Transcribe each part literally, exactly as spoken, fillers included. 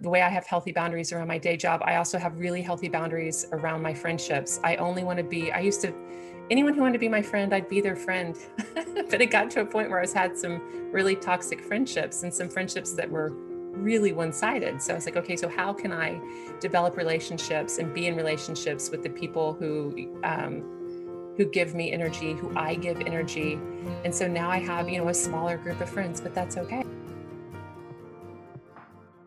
the way I have healthy boundaries around my day job, I also have really healthy boundaries around my friendships. I only want to be, I used to, anyone who wanted to be my friend, I'd be their friend. But it got to a point where I was had some really toxic friendships and some friendships that were really one-sided. So I was like, okay, so how can I develop relationships and be in relationships with the people who, um, who give me energy, who I give energy. And so now I have, you know, a smaller group of friends, but that's okay.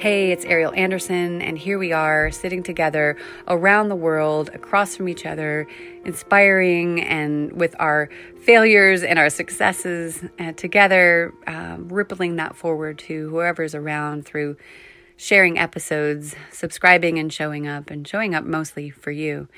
Hey, it's Ariel Anderson, and here we are sitting together around the world, across from each other, inspiring and with our failures and our successes and together, um, rippling that forward to whoever's around through sharing episodes, subscribing and showing up, and showing up mostly for you.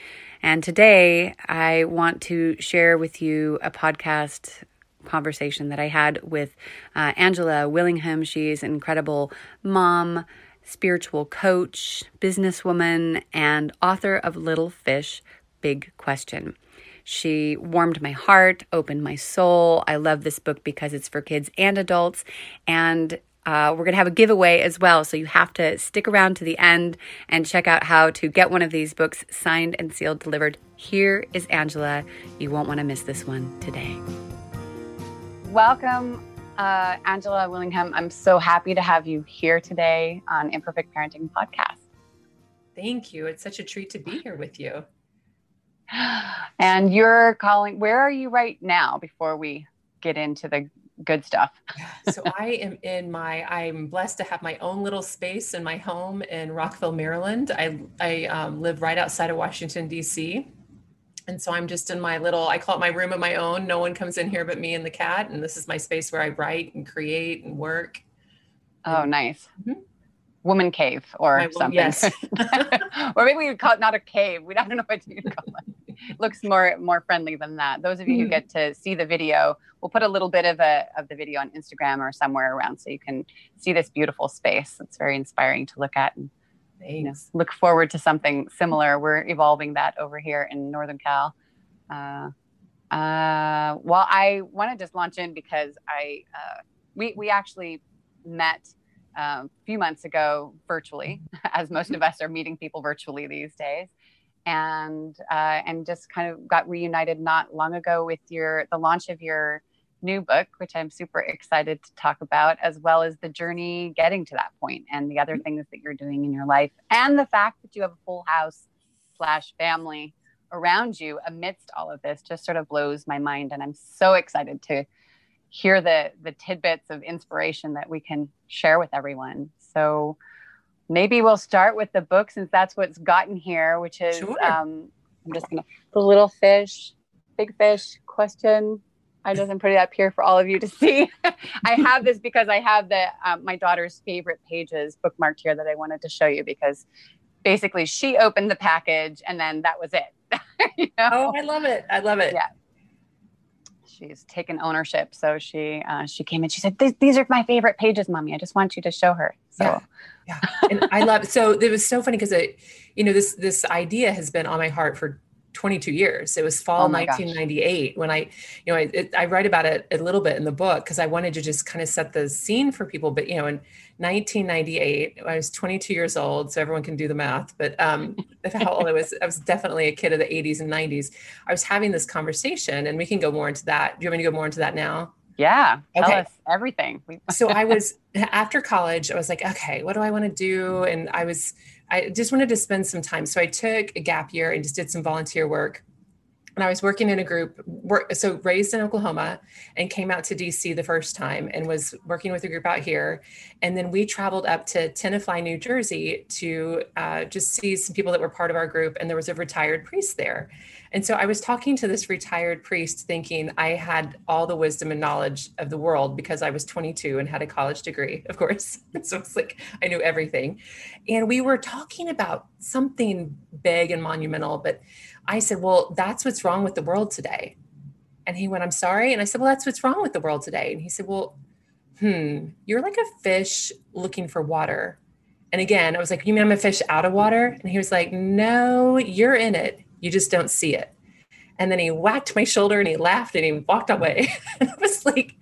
And today, I want to share with you a podcast conversation that I had with uh, Angela Willingham. She's an incredible mom, spiritual coach, businesswoman, and author of Little Fish, Big Question. She warmed my heart, opened my soul. I love this book because it's for kids and adults, and Uh, we're going to have a giveaway as well, so you have to stick around to the end and check out how to get one of these books signed and sealed delivered. Here is Angela. You won't want to miss this one today. Welcome, uh, Angela Willingham. I'm so happy to have you here today on Imperfect Parenting Podcast. Thank you. It's such a treat to be here with you. And you're calling, where are you right now before we get into the good stuff? So I am in my, I'm blessed to have my own little space in my home in Rockville, Maryland. I, I um, live right outside of Washington, D C. And so I'm just in my little, I call it my room of my own. No one comes in here but me and the cat. And this is my space where I write and create and work. Oh, nice. Mm-hmm. Woman cave or my, something. Yes. Or maybe we would call it not a cave. We don't know what you would call it. Looks more more friendly than that. Those of you who get to see the video, we'll put a little bit of a of the video on Instagram or somewhere around so you can see this beautiful space. It's very inspiring to look at and, you know, look forward to something similar. We're evolving that over here in Northern Cal. Uh, uh, well, I want to just launch in because I uh, we we actually met um, a few months ago virtually, as most of us are meeting people virtually these days. And uh, and just kind of got reunited not long ago with your the launch of your new book, which I'm super excited to talk about, as well as the journey getting to that point and the other things that you're doing in your life, and the fact that you have a full house slash family around you amidst all of this just sort of blows my mind. And I'm so excited to hear the the tidbits of inspiration that we can share with everyone. So maybe we'll start with the book since that's what's gotten here, which is, sure. um, I'm just going to, the Little Fish, Big Fish Question. I just put it up here for all of you to see. I have this because I have the um, my daughter's favorite pages bookmarked here that I wanted to show you because basically she opened the package and then that was it. You know? Oh, I love it. I love it. Yeah. She's taken ownership. So she uh, she came in, she said, these, these are my favorite pages, Mommy. I just want you to show her. So yeah. Yeah. And I love it. So it was so funny because it, you know, this, this idea has been on my heart for twenty-two years. It was fall oh nineteen ninety-eight gosh. When I, you know, I, it, I write about it a little bit in the book because I wanted to just kind of set the scene for people. But, you know, in nineteen ninety-eight, I was twenty-two years old, so everyone can do the math. But um, how old I was, I was definitely a kid of the eighties and nineties. I was having this conversation, and we can go more into that. Do you want me to go more into that now? Yeah. Tell okay. us everything. So I was, after college, I was like, okay, what do I want to do? And I was, I just wanted to spend some time. So I took a gap year and just did some volunteer work. And I was working in a group, work, so raised in Oklahoma and came out to D C the first time and was working with a group out here. And then we traveled up to Tenafly, New Jersey to uh, just see some people that were part of our group. And there was a retired priest there. And so I was talking to this retired priest thinking I had all the wisdom and knowledge of the world because I was twenty-two and had a college degree, of course. So it's like I knew everything. And we were talking about something big and monumental, but I said, well, that's what's wrong with the world today. And he went, I'm sorry. And I said, well, that's what's wrong with the world today. And he said, well, hmm, you're like a fish looking for water. And again, I was like, you mean I'm a fish out of water? And he was like, no, you're in it. You just don't see it. And then he whacked my shoulder and he laughed and he walked away. I was like,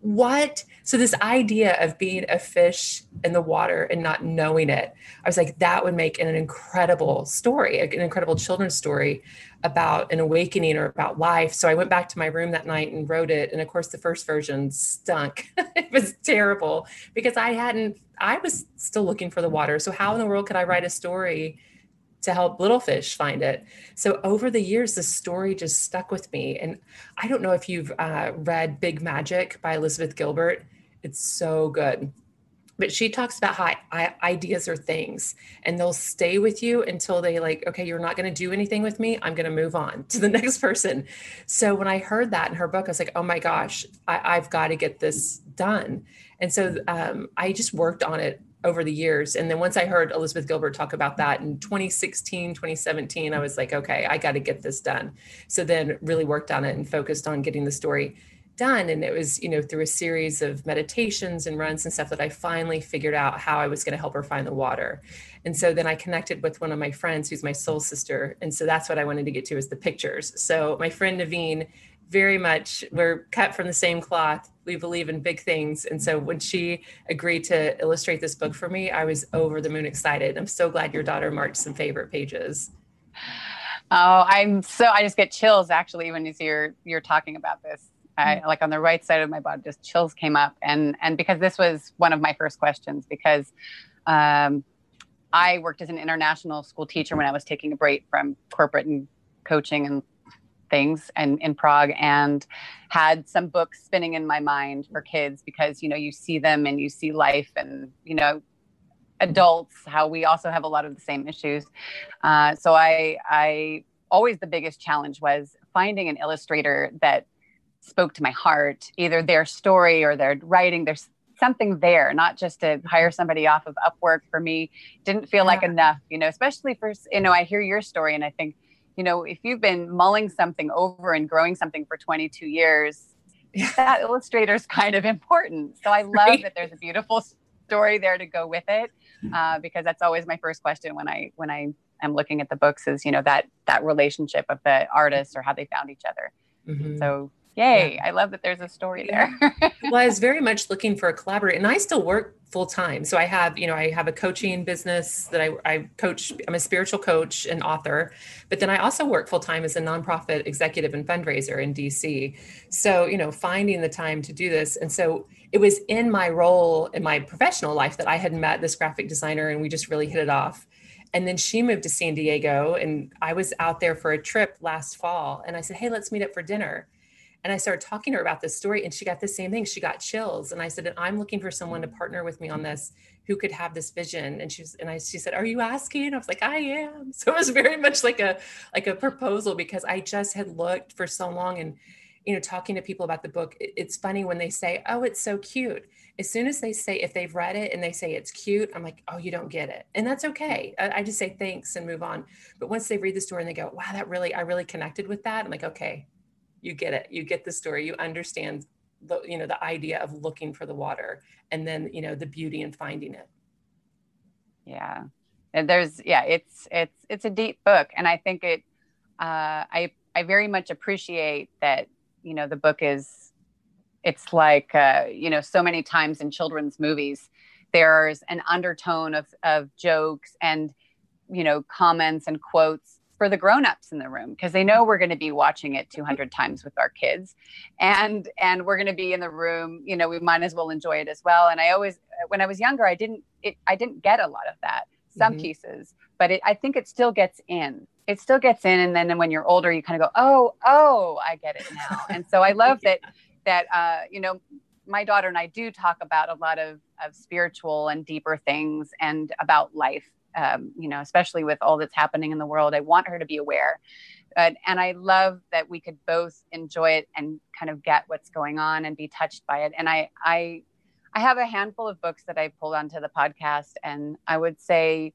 what? So this idea of being a fish in the water and not knowing it, I was like, that would make an incredible story, an incredible children's story about an awakening or about life. So I went back to my room that night and wrote it. And of course, the first version stunk. It was terrible because I hadn't, I was still looking for the water. So how in the world could I write a story to help little fish find it? So over the years, this story just stuck with me. And I don't know if you've uh, read Big Magic by Elizabeth Gilbert. It's so good. But she talks about how I, ideas are things and they'll stay with you until they like, okay, you're not going to do anything with me. I'm going to move on to the next person. So when I heard that in her book, I was like, oh my gosh, I, I've got to get this done. And so um, I just worked on it over the years. And then once I heard Elizabeth Gilbert talk about that in twenty sixteen, twenty seventeen, I was like, okay, I got to get this done. So then really worked on it and focused on getting the story done. And it was, you know, through a series of meditations and runs and stuff that I finally figured out how I was going to help her find the water. And so then I connected with one of my friends who's my soul sister. And so that's what I wanted to get to is the pictures. So my friend Naveen, very much, we're cut from the same cloth. We believe in big things. And so when she agreed to illustrate this book for me, I was over the moon excited. I'm so glad your daughter marked some favorite pages. Oh, I'm so, I just get chills actually, when you're, you're talking about this. I, like on the right side of my body, just chills came up. And, and because this was one of my first questions, because um, I worked as an international school teacher when I was taking a break from corporate and coaching and things and in Prague, and had some books spinning in my mind for kids because, you know, you see them and you see life and, you know, adults, how we also have a lot of the same issues. Uh, so I, I always, the biggest challenge was finding an illustrator that spoke to my heart, either their story or their writing. There's something there, not just to hire somebody off of Upwork. For me, didn't feel yeah. like enough, you know, especially for, you know, I hear your story and I think, you know, if you've been mulling something over and growing something for twenty-two years, yeah. that illustrator's kind of important. So I love right. that there's a beautiful story there to go with it. Uh, because that's always my first question when I, when I am looking at the books is, you know, that, that relationship of the artists or how they found each other. Mm-hmm. So yay. Yeah. I love that there's a story there. Well, I was very much looking for a collaborator, and I still work full time. So I have, you know, I have a coaching business that I, I coach. I'm a spiritual coach and author, but then I also work full time as a nonprofit executive and fundraiser in D C. So, you know, finding the time to do this. And so it was in my role in my professional life that I had met this graphic designer and we just really hit it off. And then she moved to San Diego and I was out there for a trip last fall and I said, hey, let's meet up for dinner. And I started talking to her about this story and she got the same thing. She got chills. And I said, I'm looking for someone to partner with me on this who could have this vision. And she was, and I, she said, are you asking? And I was like, I am. So it was very much like a, like a proposal because I just had looked for so long. And, you know, talking to people about the book, it, it's funny when they say, oh, it's so cute. As soon as they say, if they've read it and they say it's cute, I'm like, oh, you don't get it. And that's okay. I, I just say thanks and move on. But once they read the story and they go, wow, that really, I really connected with that. I'm like, okay. You get it. You get the story. You understand the, you know, the idea of looking for the water and then, you know, the beauty in finding it. Yeah. And there's, yeah, it's, it's, it's a deep book. And I think it, uh, I, I very much appreciate that, you know, the book is, it's like, uh, you know, so many times in children's movies, there's an undertone of, of jokes and, you know, comments and quotes for the grownups in the room, because they know we're going to be watching it two hundred times with our kids, and and we're going to be in the room. You know, we might as well enjoy it as well. And I always, when I was younger, I didn't it I didn't get a lot of that, some mm-hmm. pieces, but it, I think it still gets in. It still gets in, and then when you're older, you kind of go, oh, oh, I get it now. And so I love yeah. that that uh, you know, my daughter and I do talk about a lot of of spiritual and deeper things and about life. Um, you know, especially with all that's happening in the world, I want her to be aware. Uh, and I love that we could both enjoy it and kind of get what's going on and be touched by it. And I, I, I have a handful of books that I pulled onto the podcast, and I would say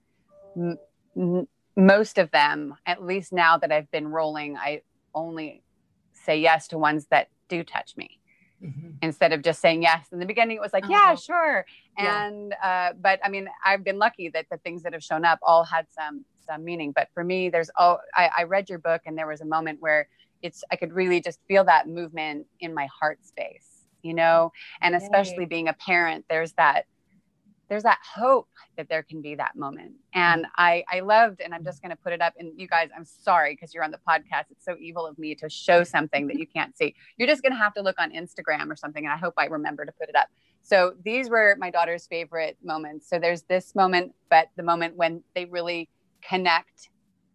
m- m- most of them, at least now that I've been rolling, I only say yes to ones that do touch me. Mm-hmm. Instead of just saying yes. In the beginning, it was like, oh, yeah, sure. Yeah. And, uh, but I mean, I've been lucky that the things that have shown up all had some, some meaning, but for me, there's all, I, I read your book and there was a moment where it's, I could really just feel that movement in my heart space, you know, and especially being a parent, there's that, there's that hope that there can be that moment. And I, I loved, and I'm just going to put it up, and you guys, I'm sorry, because you're on the podcast. It's so evil of me to show something that you can't see. You're just going to have to look on Instagram or something. And I hope I remember to put it up. So these were my daughter's favorite moments. So there's this moment, but the moment when they really connect,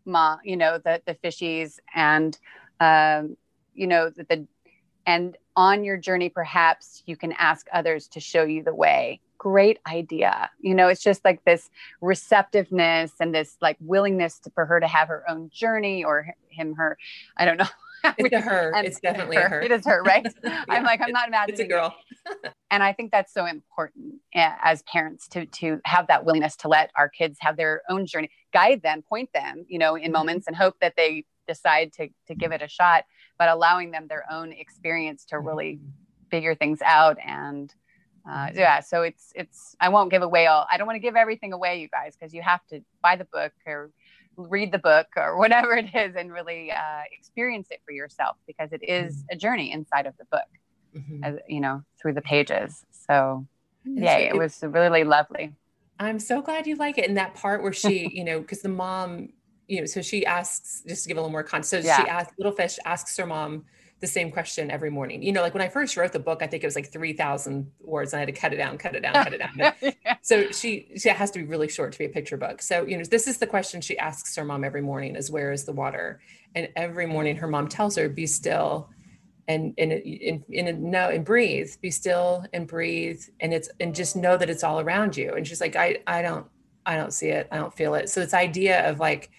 ma, you know, the, the fishies and, um, you know, the, the, and on your journey, perhaps you can ask others to show you the way. Great idea. You know, it's just like this receptiveness and this like willingness to, for her to have her own journey or him, her, I don't know. It's a her. And it's definitely her. a her. It is her, right? Yeah. I'm like, I'm not imagining. It's a girl. And I think that's so important as parents to, to have that willingness to let our kids have their own journey, guide them, point them, you know, in moments and hope that they decide to, to give it a shot, but allowing them their own experience to really figure things out. And Uh, yeah. So it's, it's, I won't give away all, I don't want to give everything away, you guys, because you have to buy the book or read the book or whatever it is and really uh, experience it for yourself, because it is a journey inside of the book, mm-hmm. as, you know, through the pages. So yeah, it was really lovely. I'm so glad you like it. And that part where she, you know, because the mom, you know, so she asks, just to give a little more context. So yeah. she asked, Little Fish asks her mom the same question every morning. You know, like when I first wrote the book, I think it was like three thousand words and I had to cut it down, cut it down, cut it down. Yeah. So she, she has to be really short to be a picture book. So, you know, this is the question she asks her mom every morning is, where is the water? And every morning her mom tells her, be still and, and, and, and no, and breathe, be still and breathe. And it's, and just know that it's all around you. And she's like, I, I don't, I don't see it. I don't feel it. So this idea of like,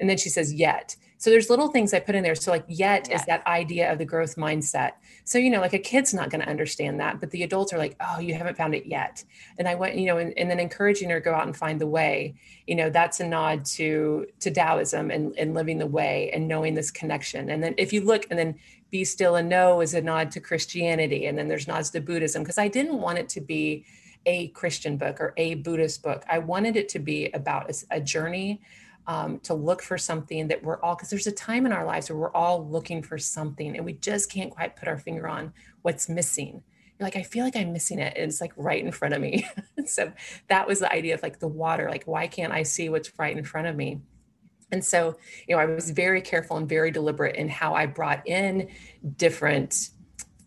and then she says, yet. So there's little things I put in there. So like yet yes. is that idea of the growth mindset. So, you know, like a kid's not going to understand that, but the adults are like, oh, you haven't found it yet. And I went, you know, and, and then encouraging her to go out and find the way, you know, that's a nod to, to Taoism and, and living the way and knowing this connection. And then if you look, and then be still and know is a nod to Christianity. And then there's nods to Buddhism, because I didn't want it to be a Christian book or a Buddhist book. I wanted it to be about a, a journey Um, to look for something that we're all, because there's a time in our lives where we're all looking for something and we just can't quite put our finger on what's missing. You're like, I feel like I'm missing it. And it's like right in front of me. So that was the idea of like the water, like, why can't I see what's right in front of me? And so, you know, I was very careful and very deliberate in how I brought in different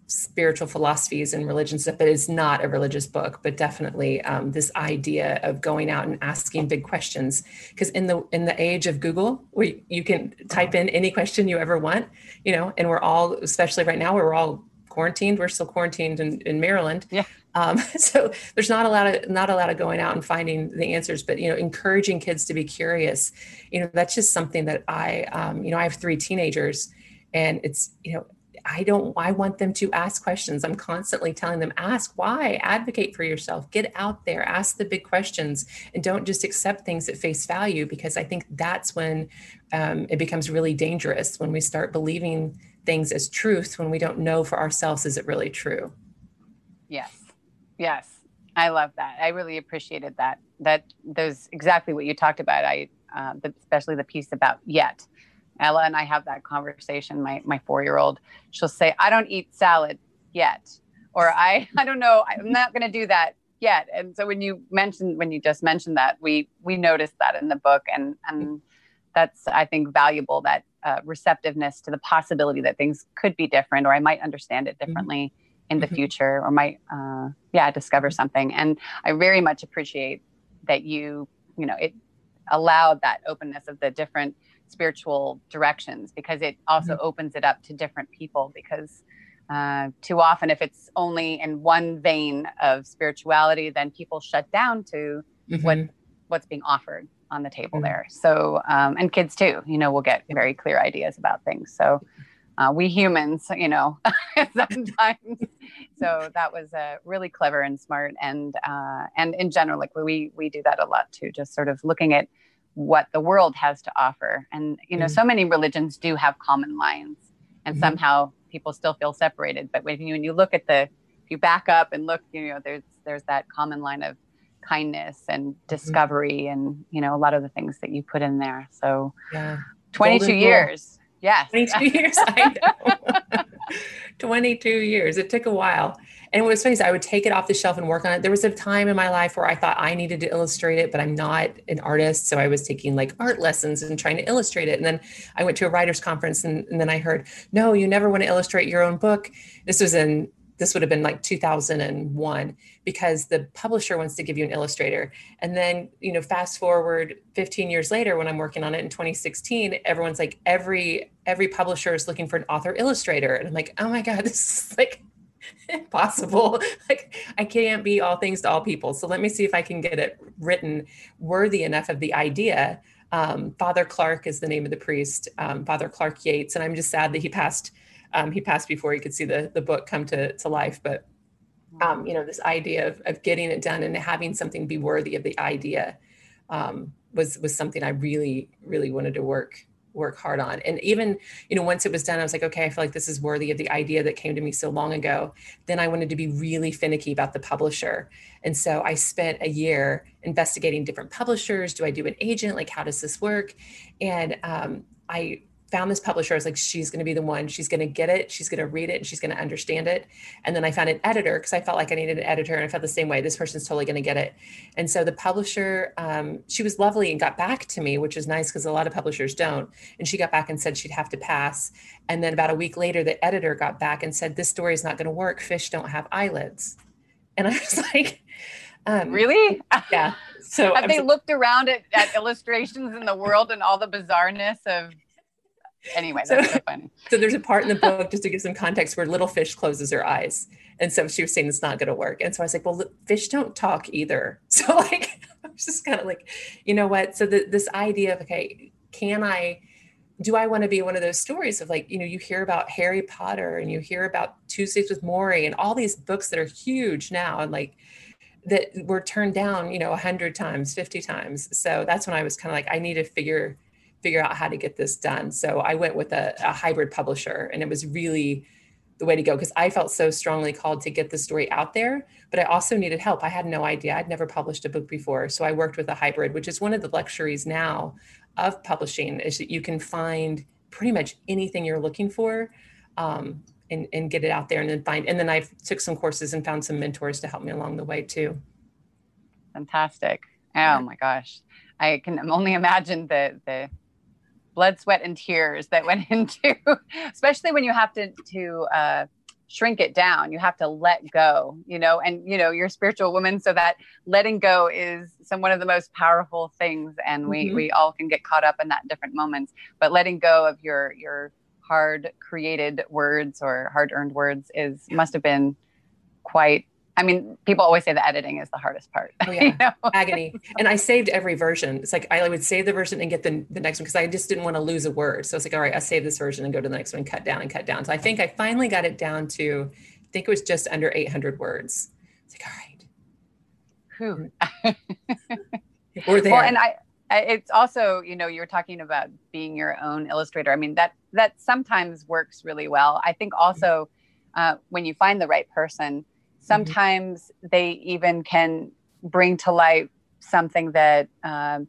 spiritual philosophies and religion stuff, but it's not a religious book, but definitely um, this idea of going out and asking big questions. Because in the in the age of Google, where you can type in any question you ever want, you know, and we're all, especially right now, we're all quarantined. We're still quarantined in, in Maryland. Yeah. Um, so there's not a lot of not a lot of going out and finding the answers, but you know, encouraging kids to be curious. You know, that's just something that I, um, you know, I have three teenagers, and it's you know. I don't, I want them to ask questions. I'm constantly telling them, ask why, advocate for yourself, get out there, ask the big questions, and don't just accept things at face value, because I think that's when um, it becomes really dangerous, when we start believing things as truth, when we don't know for ourselves, is it really true? Yes. Yes. I love that. I really appreciated that. That those exactly what you talked about. I, uh, especially the piece about yet. Ella and I have that conversation. My my four-year-old, she'll say, I don't eat salad yet. Or I, I don't know, I'm not going to do that yet. And so when you mentioned, when you just mentioned that, we we noticed that in the book. And, and that's, I think, valuable, that uh, receptiveness to the possibility that things could be different, or I might understand it differently mm-hmm. in the mm-hmm. future, or might, uh, yeah, discover something. And I very much appreciate that you, you know, it allowed that openness of the different spiritual directions, because it also mm-hmm. opens it up to different people, because uh, too often if it's only in one vein of spirituality, then people shut down to mm-hmm. what what's being offered on the table mm-hmm. there. So um, and kids too, you know, will get very clear ideas about things. So uh, we humans, you know, sometimes. So that was uh, really clever and smart. And uh, and in general, like we we do that a lot too, just sort of looking at what the world has to offer. And, you know, mm-hmm. so many religions do have common lines, and mm-hmm. somehow people still feel separated. But when you, when you look at the, if you back up and look, you know, there's, there's that common line of kindness and discovery mm-hmm. and, you know, a lot of the things that you put in there. So yeah. twenty-two years. Yes. twenty-two years. I know. twenty-two years. It took a while. And what was funny is I would take it off the shelf and work on it. There was a time in my life where I thought I needed to illustrate it, but I'm not an artist. So I was taking like art lessons and trying to illustrate it. And then I went to a writer's conference and, and then I heard, no, you never want to illustrate your own book. This was in, this would have been like two thousand one, because the publisher wants to give you an illustrator. And then, you know, fast forward fifteen years later, when I'm working on it in twenty sixteen, everyone's like, every, every publisher is looking for an author illustrator. And I'm like, oh my God, this is like impossible. Like I can't be all things to all people. So let me see if I can get it written worthy enough of the idea. Um, Father Clark is the name of the priest, um, Father Clark Yates. And I'm just sad that he passed Um, he passed before he could see the, the book come to, to life. But, um, you know, this idea of, of getting it done and having something be worthy of the idea um, was was something I really, really wanted to work work hard on. And even, you know, once it was done, I was like, okay, I feel like this is worthy of the idea that came to me so long ago. Then I wanted to be really finicky about the publisher. And so I spent a year investigating different publishers. Do I do an agent? Like, how does this work? And um, I found this publisher. I was like, she's going to be the one, she's going to get it. She's going to read it and she's going to understand it. And then I found an editor because I felt like I needed an editor, and I felt the same way. This person's totally going to get it. And so the publisher, um, she was lovely and got back to me, which is nice because a lot of publishers don't. And she got back and said she'd have to pass. And then about a week later, the editor got back and said, this story is not going to work. Fish don't have eyelids. And I was like, um, really? Yeah. So have they like, looked around at, at illustrations in the world and all the bizarreness of Anyway, that's so, so funny. So there's a part in the book, just to give some context, where Little Fish closes her eyes. And so she was saying it's not going to work. And so I was like, well, fish don't talk either. So like, I was just kind of like, you know what? So the, this idea of, okay, can I, do I want to be one of those stories of like, you know, you hear about Harry Potter and you hear about Tuesdays with Maury and all these books that are huge now and like that were turned down, you know, a hundred times, fifty times. So that's when I was kind of like, I need to figure figure out how to get this done. So I went with a, a hybrid publisher, and it was really the way to go because I felt so strongly called to get the story out there, but I also needed help. I had no idea. I'd never published a book before. So I worked with a hybrid, which is one of the luxuries now of publishing, is that you can find pretty much anything you're looking for um, and, and get it out there and then find, and then I took some courses and found some mentors to help me along the way too. Fantastic. Oh yeah. My gosh. I can only imagine the, the, blood, sweat, and tears that went into, especially when you have to, to uh, shrink it down, you have to let go, you know, and, you know, you're a spiritual woman. So that letting go is some, one of the most powerful things. And we, mm-hmm. we all can get caught up in that in different moments, but letting go of your, your hard created words or hard earned words is, must've been quite, I mean, people always say the editing is the hardest part. Oh, yeah. You know? Agony. And I saved every version. It's like, I would save the version and get the, the next one because I just didn't want to lose a word. So it's like, all right, I'll save this version and go to the next one, cut down and cut down. So I think I finally got it down to, I think it was just under eight hundred words. It's like, all right. Whew. We're there. Well, and I, it's also, you know, you're talking about being your own illustrator. I mean, that, that sometimes works really well. I think also uh, when you find the right person, sometimes they even can bring to light something that um,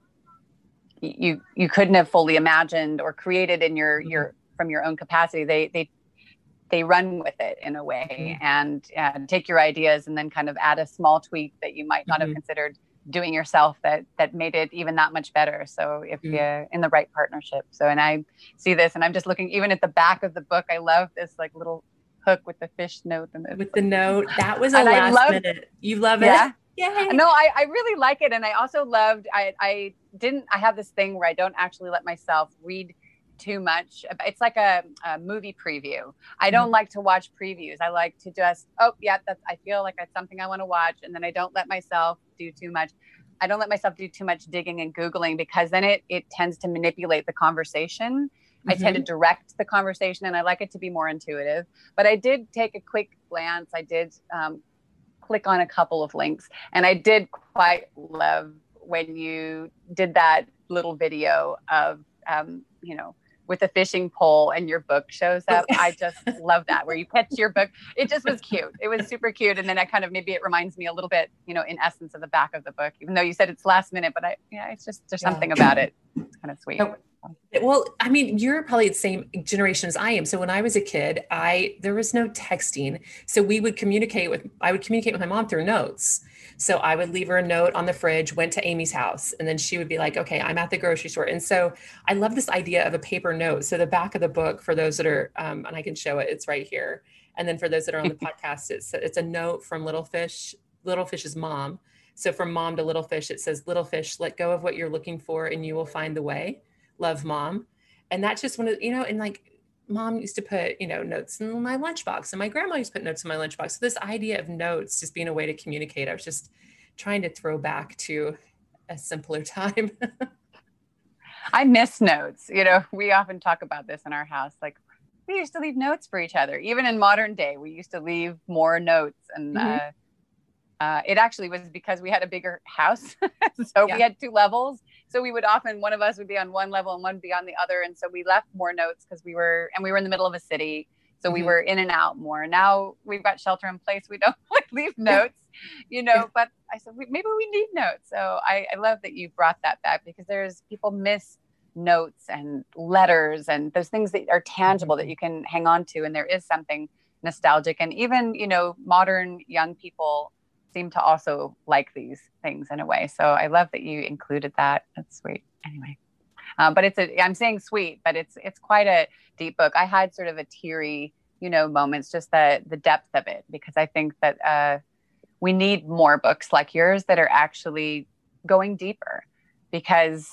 you you couldn't have fully imagined or created in your your from your own capacity. They they they run with it in a way and uh, take your ideas and then kind of add a small tweak that you might not mm-hmm. have considered doing yourself that that made it even that much better. So if mm-hmm. you're in the right partnership. So and I see this and I'm just looking even at the back of the book. I love this like little hook with the fish note and with the note that was a and last loved, minute you love it yeah Yay. no I, I really like it and I also loved I I didn't I have this thing where I don't actually let myself read too much. It's like a, a movie preview. I don't mm-hmm. like to watch previews. I like to just oh yeah that's I feel like that's something I want to watch, and then I don't let myself do too much I don't let myself do too much digging and Googling, because then it it tends to manipulate the conversation. I tend to direct the conversation, and I like it to be more intuitive, but I did take a quick glance. I did um, click on a couple of links, and I did quite love when you did that little video of, um, you know, with a fishing pole and your book shows up. I just love that, where you catch your book. It just was cute. It was super cute. And then I kind of, maybe it reminds me a little bit, you know, in essence of the back of the book, even though you said it's last minute, but I, yeah, it's just, there's yeah. something about it. It's kind of sweet. So, well, I mean, you're probably the same generation as I am. So when I was a kid, I, there was no texting. So we would communicate with, I would communicate with my mom through notes. So I would leave her a note on the fridge, went to Amy's house, and then she would be like, okay, I'm at the grocery store. And so I love this idea of a paper note. So the back of the book, for those that are, um, and I can show it, it's right here. And then for those that are on the podcast, it's, it's a note from Little Fish, Little Fish's mom. So from mom to Little Fish, it says, Little Fish, let go of what you're looking for and you will find the way. Love, Mom. And that's just one of, you know, and like Mom used to put, you know, notes in my lunchbox, and my grandma used to put notes in my lunchbox. So this idea of notes just being a way to communicate, I was just trying to throw back to a simpler time. I miss notes. You know, we often talk about this in our house. Like, we used to leave notes for each other. Even in modern day, we used to leave more notes. And mm-hmm. uh, uh, it actually was because we had a bigger house. So yeah. we had two levels. So we would often, one of us would be on one level and one would be on the other. And so we left more notes because we were, and we were in the middle of a city. So mm-hmm. we were in and out more. Now we've got shelter in place. We don't like leave notes, you know, but I said, we, maybe we need notes. So I, I love that you brought that back, because there's, people miss notes and letters and those things that are tangible that you can hang on to. And there is something nostalgic. And even, you know, modern young people seem to also like these things in a way. So I love that you included that. That's sweet. Anyway, um, but it's a, I'm saying sweet, but it's, it's quite a deep book. I had sort of a teary, you know, moments, just the, the depth of it, because I think that uh, we need more books like yours that are actually going deeper, because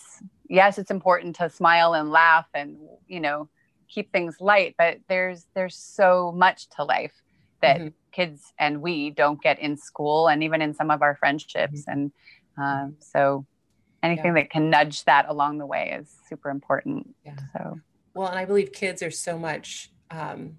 yes, it's important to smile and laugh and, you know, keep things light, but there's, there's so much to life that mm-hmm. kids and we don't get in school, and even in some of our friendships. And um, so anything yeah. that can nudge that along the way is super important. Yeah. So, well, and I believe kids are so much, um,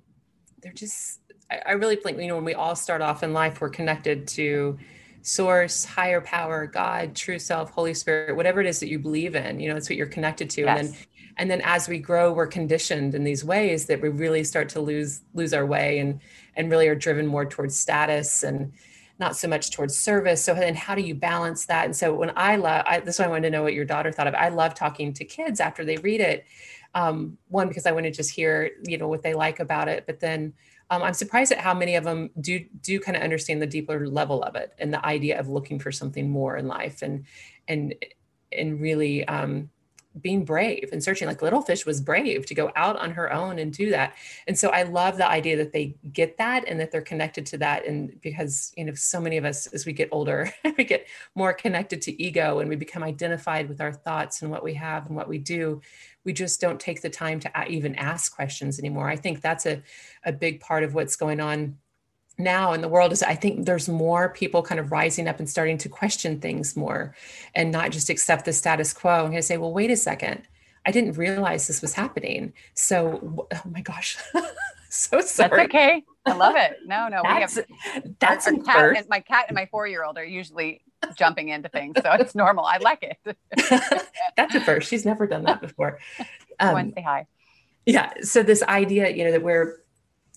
they're just, I, I really think, you know, when we all start off in life, we're connected to source, higher power, God, true self, Holy Spirit, whatever it is that you believe in, you know, it's what you're connected to. Yes. And then, and then as we grow, we're conditioned in these ways that we really start to lose, lose our way, and, and really are driven more towards status and not so much towards service. So then how do you balance that? And so when I love, I, this is why I wanted to know what your daughter thought of. I love talking to kids after they read it. Um, one, because I want to just hear, you know, what they like about it. But then um, I'm surprised at how many of them do, do kind of understand the deeper level of it and the idea of looking for something more in life, and, and, and really, um, being brave and searching. Like Little Fish was brave to go out on her own and do that. And so I love the idea that they get that and that they're connected to that. And because, you know, so many of us, as we get older, we get more connected to ego and we become identified with our thoughts and what we have and what we do. We just don't take the time to even ask questions anymore. I think that's a, a big part of what's going on now in the world, is I think there's more people kind of rising up and starting to question things more and not just accept the status quo. I'm going to say, well, wait a second. I didn't realize this was happening. So, oh my gosh. So sorry. That's okay. I love it. No, no. That's, we have, that's our, our cat and my cat and my four-year-old are usually jumping into things. So it's normal. I like it. That's a first. She's never done that before. Um, One, say hi. Yeah. So this idea, you know, that we're,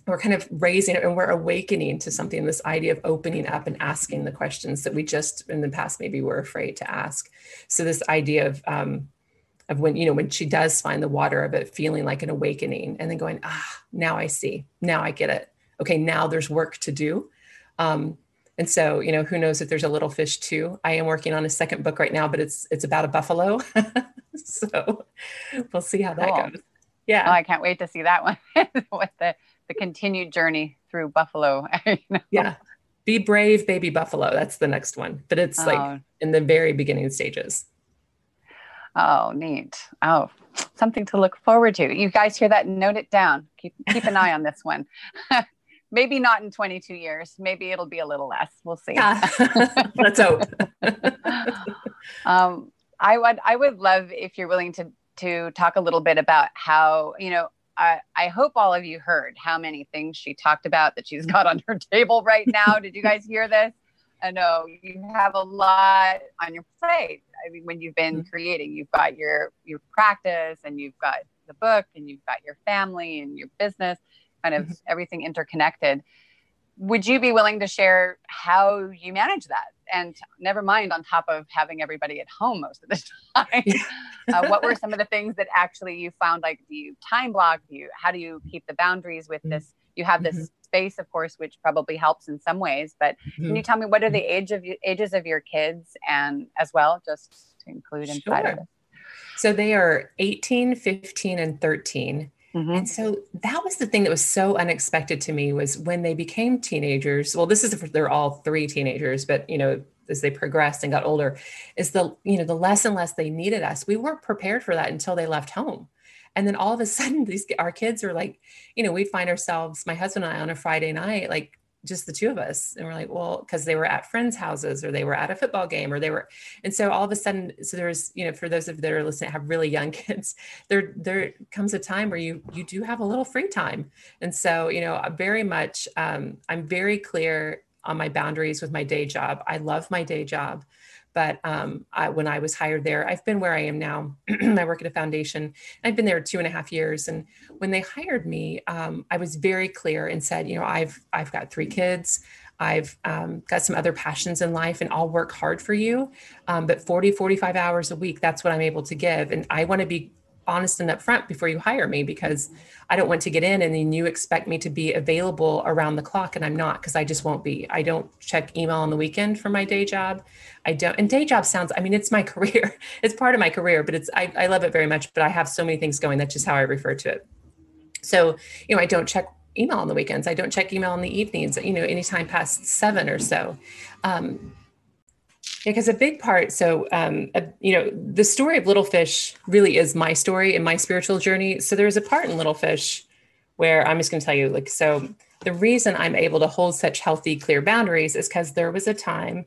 we're kind of raising it and we're awakening to something, this idea of opening up and asking the questions that we just in the past, maybe were afraid to ask. So this idea of, um, of when, you know, when she does find the water of it, feeling like an awakening and then going, ah, now I see, now I get it. Okay. Now there's work to do. Um, and so, you know, who knows if there's a Little Fish too. I am working on a second book right now, but it's, it's about a buffalo. So we'll see how cool. that goes. Yeah. Oh, I can't wait to see that one. What the, the continued journey through buffalo. You know? Yeah. Be brave, baby buffalo. That's the next one, but it's oh. like in the very beginning stages. Oh, neat. Oh, something to look forward to. You guys hear that? Note it down. Keep, keep an eye on this one. Maybe not in twenty-two years. Maybe it'll be a little less. We'll see. Yeah. Let's hope. um, I would, I would love if you're willing to, to talk a little bit about how, you know, I, I hope all of you heard how many things she talked about that she's got on her table right now. Did you guys hear this? I know you have a lot on your plate. I mean, when you've been creating, you've got your, your practice, and you've got the book, and you've got your family and your business, kind of everything interconnected. Would you be willing to share how you manage that? And never mind, on top of having everybody at home most of the time, uh, what were some of the things that actually you found? Like, do you time block? Do you, how do you keep the boundaries with this? You have this mm-hmm. space, of course, which probably helps in some ways, but mm-hmm. can you tell me what are the age of ages of your kids, and as well, just to include inside sure. of it? So they are eighteen, fifteen, and thirteen. Mm-hmm. And so that was the thing that was so unexpected to me, was when they became teenagers. Well, this is, they're all three teenagers, but you know, as they progressed and got older, is the, you know, the less and less they needed us. We weren't prepared for that until they left home. And then all of a sudden these, our kids are like, you know, we'd find ourselves, my husband and I, on a Friday night, like just the two of us. And we're like, well, cause they were at friends' houses, or they were at a football game, or they were. And so all of a sudden, so there's, you know, for those of that are listening, have really young kids, there, there comes a time where you, you do have a little free time. And so, you know, very much, um, I'm very clear on my boundaries with my day job. I love my day job, but, um, I, when I was hired there, I've been where I am now. I work at a foundation. I've been there two and a half years. And when they hired me, um, I was very clear and said, you know, I've, I've got three kids. I've, um, got some other passions in life, and I'll work hard for you. Um, but forty, forty-five hours a week, that's what I'm able to give. And I want to be honest and upfront before you hire me, because I don't want to get in and then you expect me to be available around the clock, and I'm not, because I just won't be. I don't check email on the weekend for my day job. I don't, and day job sounds, I mean, it's my career. It's part of my career, but it's, I, I love it very much, but I have so many things going. That's just how I refer to it. So, you know, I don't check email on the weekends. I don't check email in the evenings, you know, anytime past seven or so. Um, Yeah, because a big part, so, um, uh, you know, the story of Little Fish really is my story and my spiritual journey. So there is a part in Little Fish where I'm just going to tell you, like, so the reason I'm able to hold such healthy, clear boundaries is because there was a time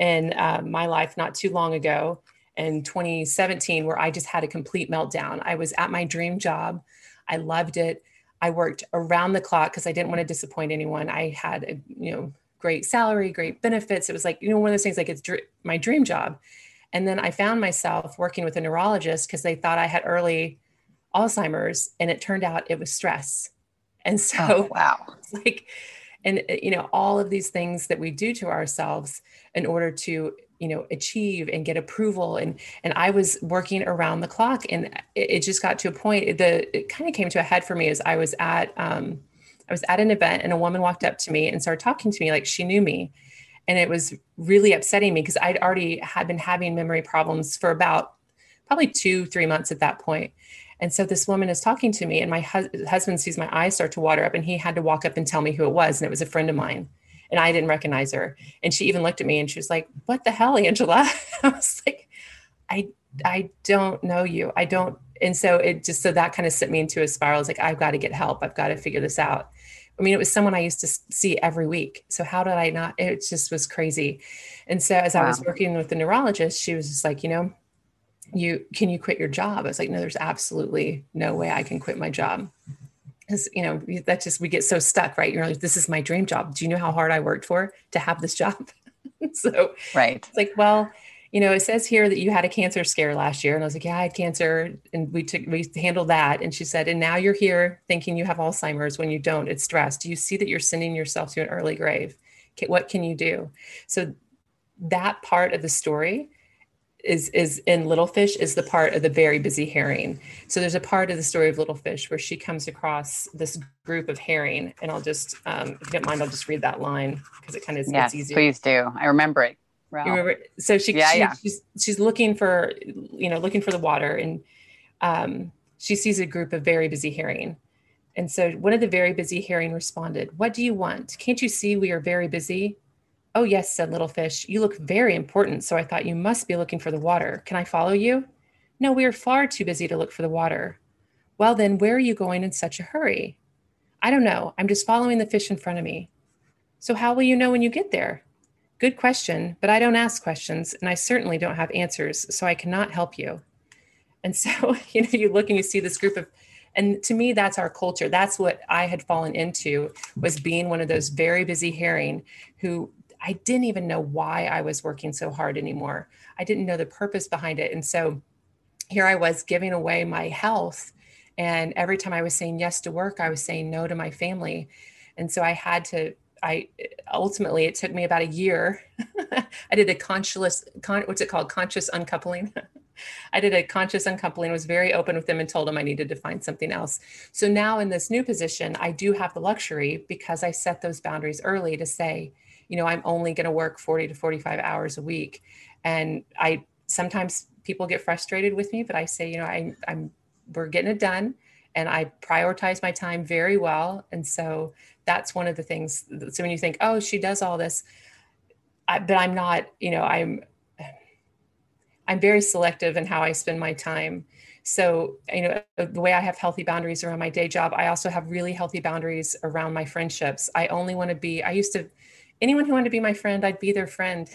in uh, my life not too long ago in twenty seventeen where I just had a complete meltdown. I was at my dream job. I loved it. I worked around the clock because I didn't want to disappoint anyone. I had, a, you know, great salary, great benefits. It was like, you know, one of those things, like it's dr- my dream job. And then I found myself working with a neurologist because they thought I had early Alzheimer's, and it turned out it was stress. And so, oh, wow, like, and you know, all of these things that we do to ourselves in order to, you know, achieve and get approval. And, and I was working around the clock, and it, it just got to a point, the, it kind of came to a head for me as I was at, um, I was at an event, and a woman walked up to me and started talking to me like she knew me. And it was really upsetting me because I'd already had been having memory problems for about probably two, three months at that point. And so this woman is talking to me, and my hus- husband sees my eyes start to water up, and he had to walk up and tell me who it was. And it was a friend of mine, and I didn't recognize her. And she even looked at me and she was like, "What the hell, Angela?" I was like, I, I don't know you. I don't. And so it just, so that kind of sent me into a spiral. I was like, I've got to get help. I've got to figure this out. I mean, it was someone I used to see every week. So how did I not, it just was crazy. And so as wow. I was working with the neurologist, she was just like, you know, you, can you quit your job? I was like, no, there's absolutely no way I can quit my job. Cause you know, that's just, we get so stuck, right? You're like, this is my dream job. Do you know how hard I worked for to have this job? So right. It's like, well, you know, it says here that you had a cancer scare last year. And I was like, yeah, I had cancer. And we took, we handled that. And she said, and now you're here thinking you have Alzheimer's when you don't. It's stress. Do you see that you're sending yourself to an early grave? What can you do? So that part of the story is, is in Little Fish, is the part of the very busy herring. So there's a part of the story of Little Fish where she comes across this group of herring. And I'll just, um, if you don't mind, I'll just read that line because it kind of yes, it's easier. Please do. I remember it. You remember, so she, yeah, she yeah. she's she's looking for, you know, looking for the water, and um, she sees a group of very busy herring. And so one of the very busy herring responded, "What do you want? Can't you see we are very busy?" "Oh, yes," said Little Fish. "You look very important. So I thought you must be looking for the water. Can I follow you?" "No, we are far too busy to look for the water." "Well, then where are you going in such a hurry?" "I don't know. I'm just following the fish in front of me." "So how will you know when you get there?" "Good question, but I don't ask questions, and I certainly don't have answers, so I cannot help you." And so, you know, you look and you see this group of, and to me, that's our culture. That's what I had fallen into, was being one of those very busy herring who I didn't even know why I was working so hard anymore. I didn't know the purpose behind it. And so here I was giving away my health. And every time I was saying yes to work, I was saying no to my family. And so I had to, I ultimately, it took me about a year. I did a conscious, con, what's it called? Conscious uncoupling. I did a conscious uncoupling, was very open with them and told them I needed to find something else. So now in this new position, I do have the luxury because I set those boundaries early to say, you know, I'm only going to work forty to forty-five hours a week. And I, sometimes people get frustrated with me, but I say, you know, I, I'm, we're getting it done. And I prioritize my time very well. And so that's one of the things. So when you think, oh, she does all this, I, but I'm not, you know, I'm, I'm very selective in how I spend my time. So, you know, the way I have healthy boundaries around my day job, I also have really healthy boundaries around my friendships. I only want to be, I used to, anyone who wanted to be my friend, I'd be their friend.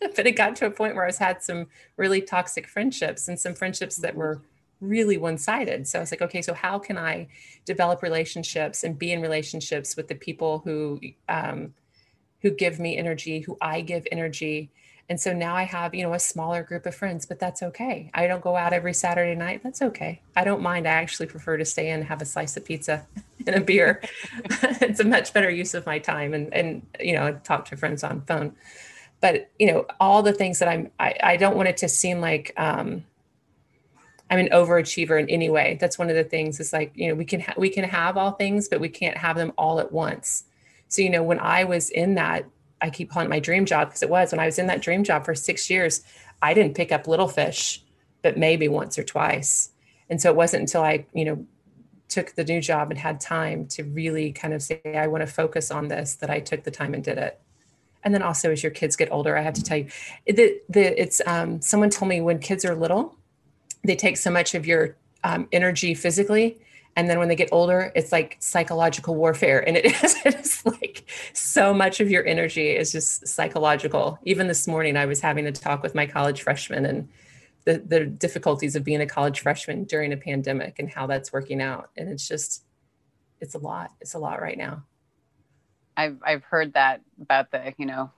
But it got to a point where I was had some really toxic friendships and some friendships that were really one-sided. So I was like, okay, so how can I develop relationships and be in relationships with the people who, um, who give me energy, who I give energy. And so now I have, you know, a smaller group of friends, but that's okay. I don't go out every Saturday night. That's okay. I don't mind. I actually prefer to stay in and have a slice of pizza and a beer. It's a much better use of my time and, and, you know, talk to friends on phone, but you know, all the things that I'm, I, I don't want it to seem like, um, I'm an overachiever in any way. That's one of the things is like, you know, we can, ha- we can have all things, but we can't have them all at once. So, you know, when I was in that, I keep calling it my dream job because it was when I was in that dream job for six years, I didn't pick up Little Fish, but maybe once or twice. And so it wasn't until I, you know, took the new job and had time to really kind of say, I want to focus on this, that I took the time and did it. And then also as your kids get older, I have to tell you that it's, um, someone told me when kids are little, they take so much of your um, energy physically. And then when they get older, it's like psychological warfare. And it is, it is like so much of your energy is just psychological. Even this morning, I was having a talk with my college freshmen and the, the difficulties of being a college freshman during a pandemic and how that's working out. And it's just, it's a lot. It's a lot right now. I've I've heard that about the, you know,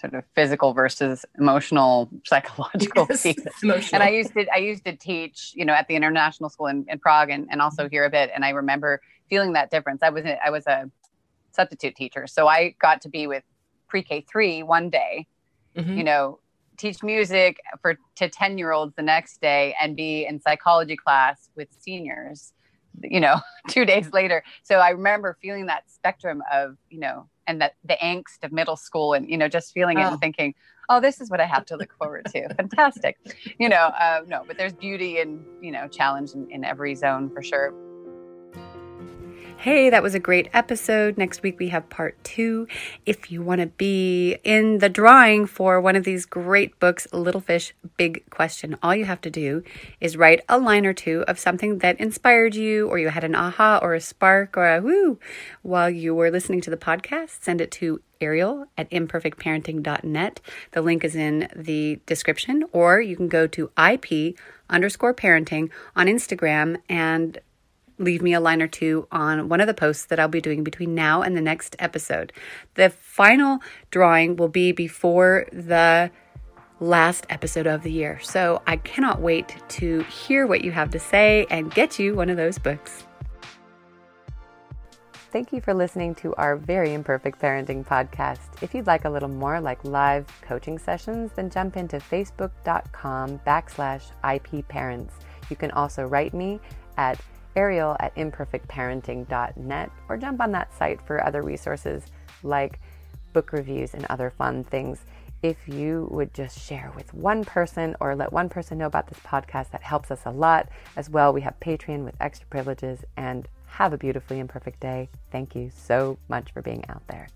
sort of physical versus emotional, psychological yes, piece. Emotional. And I used to, I used to teach, you know, at the international school in, in Prague and, and also here a bit. And I remember feeling that difference. I was, I was a substitute teacher. So I got to be with pre-K three one day, mm-hmm. you know, teach music for to ten year olds the next day and be in psychology class with seniors, you know, two days later. So I remember feeling that spectrum of, you know, and that the angst of middle school and, you know, just feeling it oh. and thinking, oh, this is what I have to look forward to. Fantastic. You know, uh, no, but there's beauty and, you know, challenge in, in every zone for sure. Hey, that was a great episode. Next week we have part two. If you want to be in the drawing for one of these great books, Little Fish, Big Question, all you have to do is write a line or two of something that inspired you or you had an aha or a spark or a woo while you were listening to the podcast. Send it to Ariel at imperfect parenting dot net. The link is in the description, or you can go to I P underscore parenting on Instagram and leave me a line or two on one of the posts that I'll be doing between now and the next episode. The final drawing will be before the last episode of the year. So I cannot wait to hear what you have to say and get you one of those books. Thank you for listening to our very imperfect parenting podcast. If you'd like a little more like live coaching sessions, then jump into facebook.com backslash IPParents. You can also write me at Ariel at imperfect parenting dot net or jump on that site for other resources like book reviews and other fun things. If you would just share with one person or let one person know about this podcast, that helps us a lot. As well, we have Patreon with extra privileges, and have a beautifully imperfect day. Thank you so much for being out there.